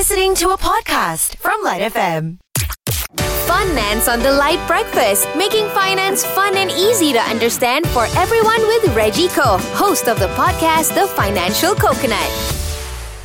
listening to a podcast from Light FM. FUN-NANCE on the Light Breakfast, making finance fun and easy to understand for everyone with Reggie Koh, host of the podcast The Financial Coconut.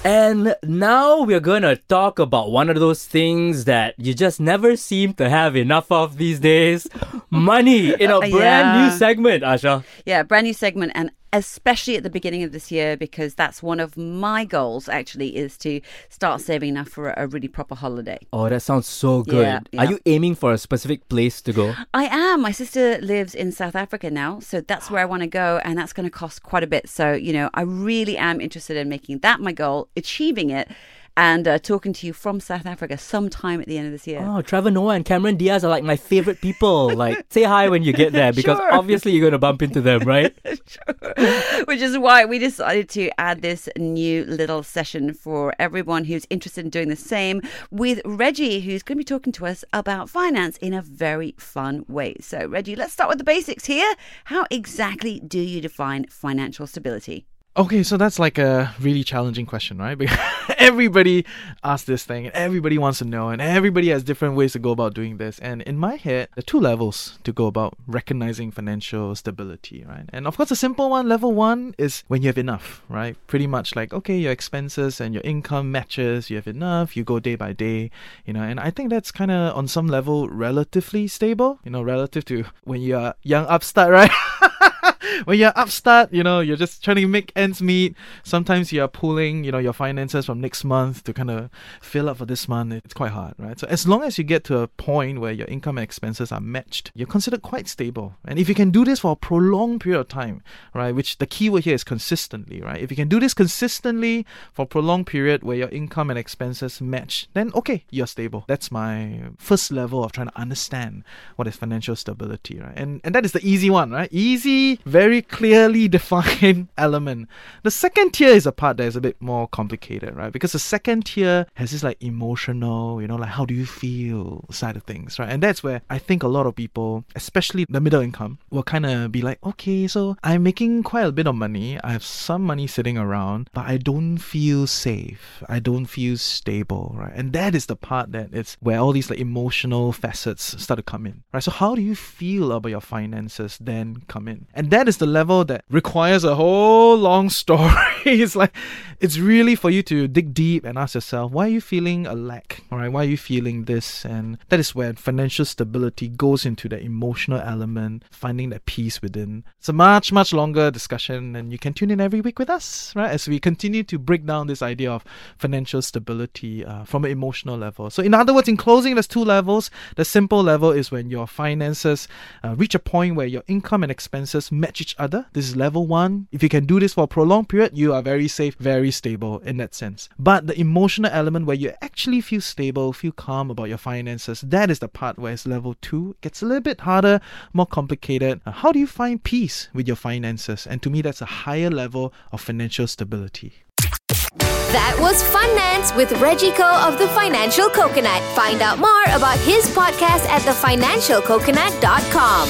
And now we're going to talk about one of those things that you just never seem to have enough of these days. Money in a brand new segment, Asha. Yeah, brand new segment, and especially at the beginning of this year, because that's one of my goals actually, is to start saving enough for a really proper holiday. Oh, that sounds so good. Yeah. Are you aiming for a specific place to go? I am. My sister lives in South Africa now, so that's where I want to go, and that's going to cost quite a bit. So, you know, I really am interested in making that my goal, achieving it, and talking to you from South Africa sometime at the end of this year. Oh, Trevor Noah and Cameron Diaz are like my favourite people. Like, say hi when you get there, because obviously you're going to bump into them, right? Sure. Which is why we decided to add this new little session for everyone who's interested in doing the same, with Reggie, who's going to be talking to us about finance in a very fun way. So, Reggie, let's start with the basics here. How exactly do you define financial stability? Okay, so that's like a really challenging question, right? Because everybody asks this thing and everybody wants to know and everybody has different ways to go about doing this. And in my head, there are two levels to go about recognizing financial stability, right? And of course, a simple one, level one, is when you have enough, right? Pretty much like, okay, your expenses and your income matches, you have enough, you go day by day, you know, and I think that's kind of on some level relatively stable, you know, relative to when you're young upstart, right? When you're upstart, you know, you're just trying to make ends meet. Sometimes you're pulling, you know, your finances from next month to kind of fill up for this month. It's quite hard, right? So as long as you get to a point where your income and expenses are matched, you're considered quite stable. And if you can do this for a prolonged period of time, right, which the key word here is consistently, right? If you can do this consistently for a prolonged period where your income and expenses match, then okay, you're stable. That's my first level of trying to understand what is financial stability, right? And that is the easy one, right? Easy, very clearly defined element. The second tier is a part that is a bit more complicated, right? Because the second tier has this like emotional, you know, like how do you feel side of things, right? And that's where I think a lot of people, especially the middle income, will kind of be like, okay, so I'm making quite a bit of money. I have some money sitting around, but I don't feel safe. I don't feel stable, right? And that is the part that it's where all these like emotional facets start to come in, right? So how do you feel about your finances then come in? And that is the level that requires a whole long story. It's like, it's really for you to dig deep and ask yourself, why are you feeling a lack? All right, why are you feeling this? And that is where financial stability goes into the emotional element, finding that peace within. It's a much, much longer discussion, and you can tune in every week with us, right? As we continue to break down this idea of financial stability from an emotional level. So in other words, in closing, there's two levels. The simple level is when your finances reach a point where your income and expenses match each other. This is level one. If you can do this for a prolonged period, you are very safe, very stable in that sense. But the emotional element where you actually feel stable, feel calm about your finances, that is the part where it's level two. It gets a little bit harder, more complicated. How do you find peace with your finances? And to me, that's a higher level of financial stability. That was FUN-NANCE with Reggie Koh of The Financial Coconut. Find out more about his podcast at thefinancialcoconut.com.